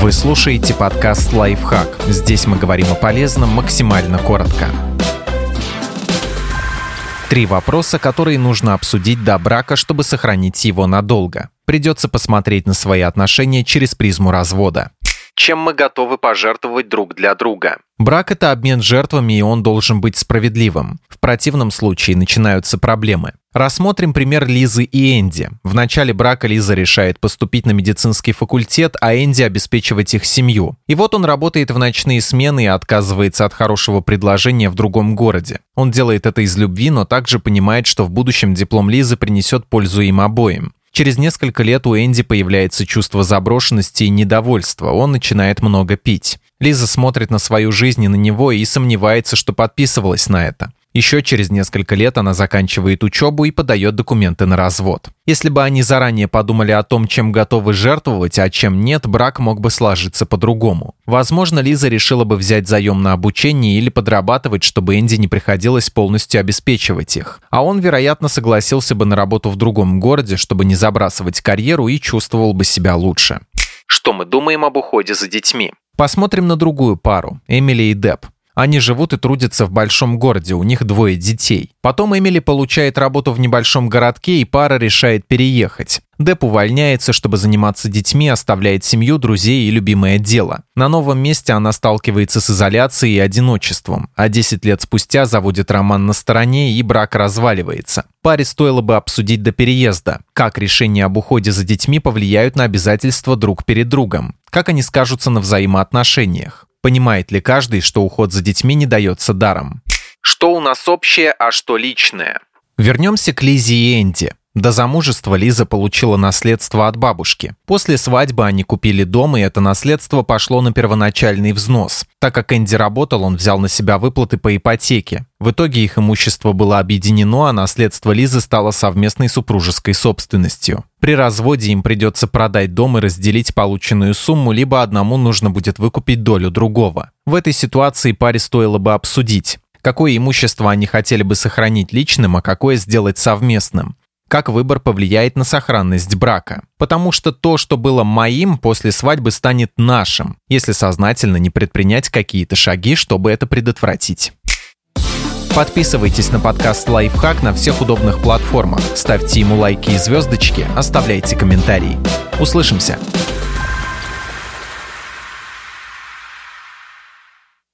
Вы слушаете подкаст «Лайфхак». Здесь мы говорим о полезном максимально коротко. Три вопроса, которые нужно обсудить до брака, чтобы сохранить его надолго. Придется посмотреть на свои отношения через призму развода. Чем мы готовы пожертвовать друг для друга? Брак – это обмен жертвами, и он должен быть справедливым. В противном случае начинаются проблемы. Рассмотрим пример Лизы и Энди. В начале брака Лиза решает поступить на медицинский факультет, а Энди обеспечивать их семью. И вот он работает в ночные смены и отказывается от хорошего предложения в другом городе. Он делает это из любви, но также понимает, что в будущем диплом Лизы принесет пользу им обоим. Через несколько лет у Энди появляется чувство заброшенности и недовольства. Он начинает много пить. Лиза смотрит на свою жизнь и на него и сомневается, что подписывалась на это. Еще через несколько лет она заканчивает учебу и подает документы на развод. Если бы они заранее подумали о том, чем готовы жертвовать, а чем нет, брак мог бы сложиться по-другому. Возможно, Лиза решила бы взять заем на обучение или подрабатывать, чтобы Энди не приходилось полностью обеспечивать их. А он, вероятно, согласился бы на работу в другом городе, чтобы не забрасывать карьеру, и чувствовал бы себя лучше. Что мы думаем об уходе за детьми? Посмотрим на другую пару – Эмили и Деб. Они живут и трудятся в большом городе, у них двое детей. Потом Эмили получает работу в небольшом городке, и пара решает переехать. Деб увольняется, чтобы заниматься детьми, оставляет семью, друзей и любимое дело. На новом месте она сталкивается с изоляцией и одиночеством, а 10 лет спустя заводит роман на стороне, и брак разваливается. Паре стоило бы обсудить до переезда, как решения об уходе за детьми повлияют на обязательства друг перед другом, как они скажутся на взаимоотношениях. Понимает ли каждый, что уход за детьми не дается даром? Что у нас общее, а что личное? Вернемся к Лизе и Энди. До замужества Лиза получила наследство от бабушки. После свадьбы они купили дом, и это наследство пошло на первоначальный взнос. Так как Энди работал, он взял на себя выплаты по ипотеке. В итоге их имущество было объединено, а наследство Лизы стало совместной супружеской собственностью. При разводе им придется продать дом и разделить полученную сумму, либо одному нужно будет выкупить долю другого. В этой ситуации паре стоило бы обсудить, какое имущество они хотели бы сохранить личным, а какое сделать совместным. Как выбор повлияет на сохранность брака. Потому что то, что было моим, после свадьбы станет нашим, если сознательно не предпринять какие-то шаги, чтобы это предотвратить. Подписывайтесь на подкаст «Лайфхак» на всех удобных платформах, ставьте ему лайки и звездочки, оставляйте комментарии. Услышимся!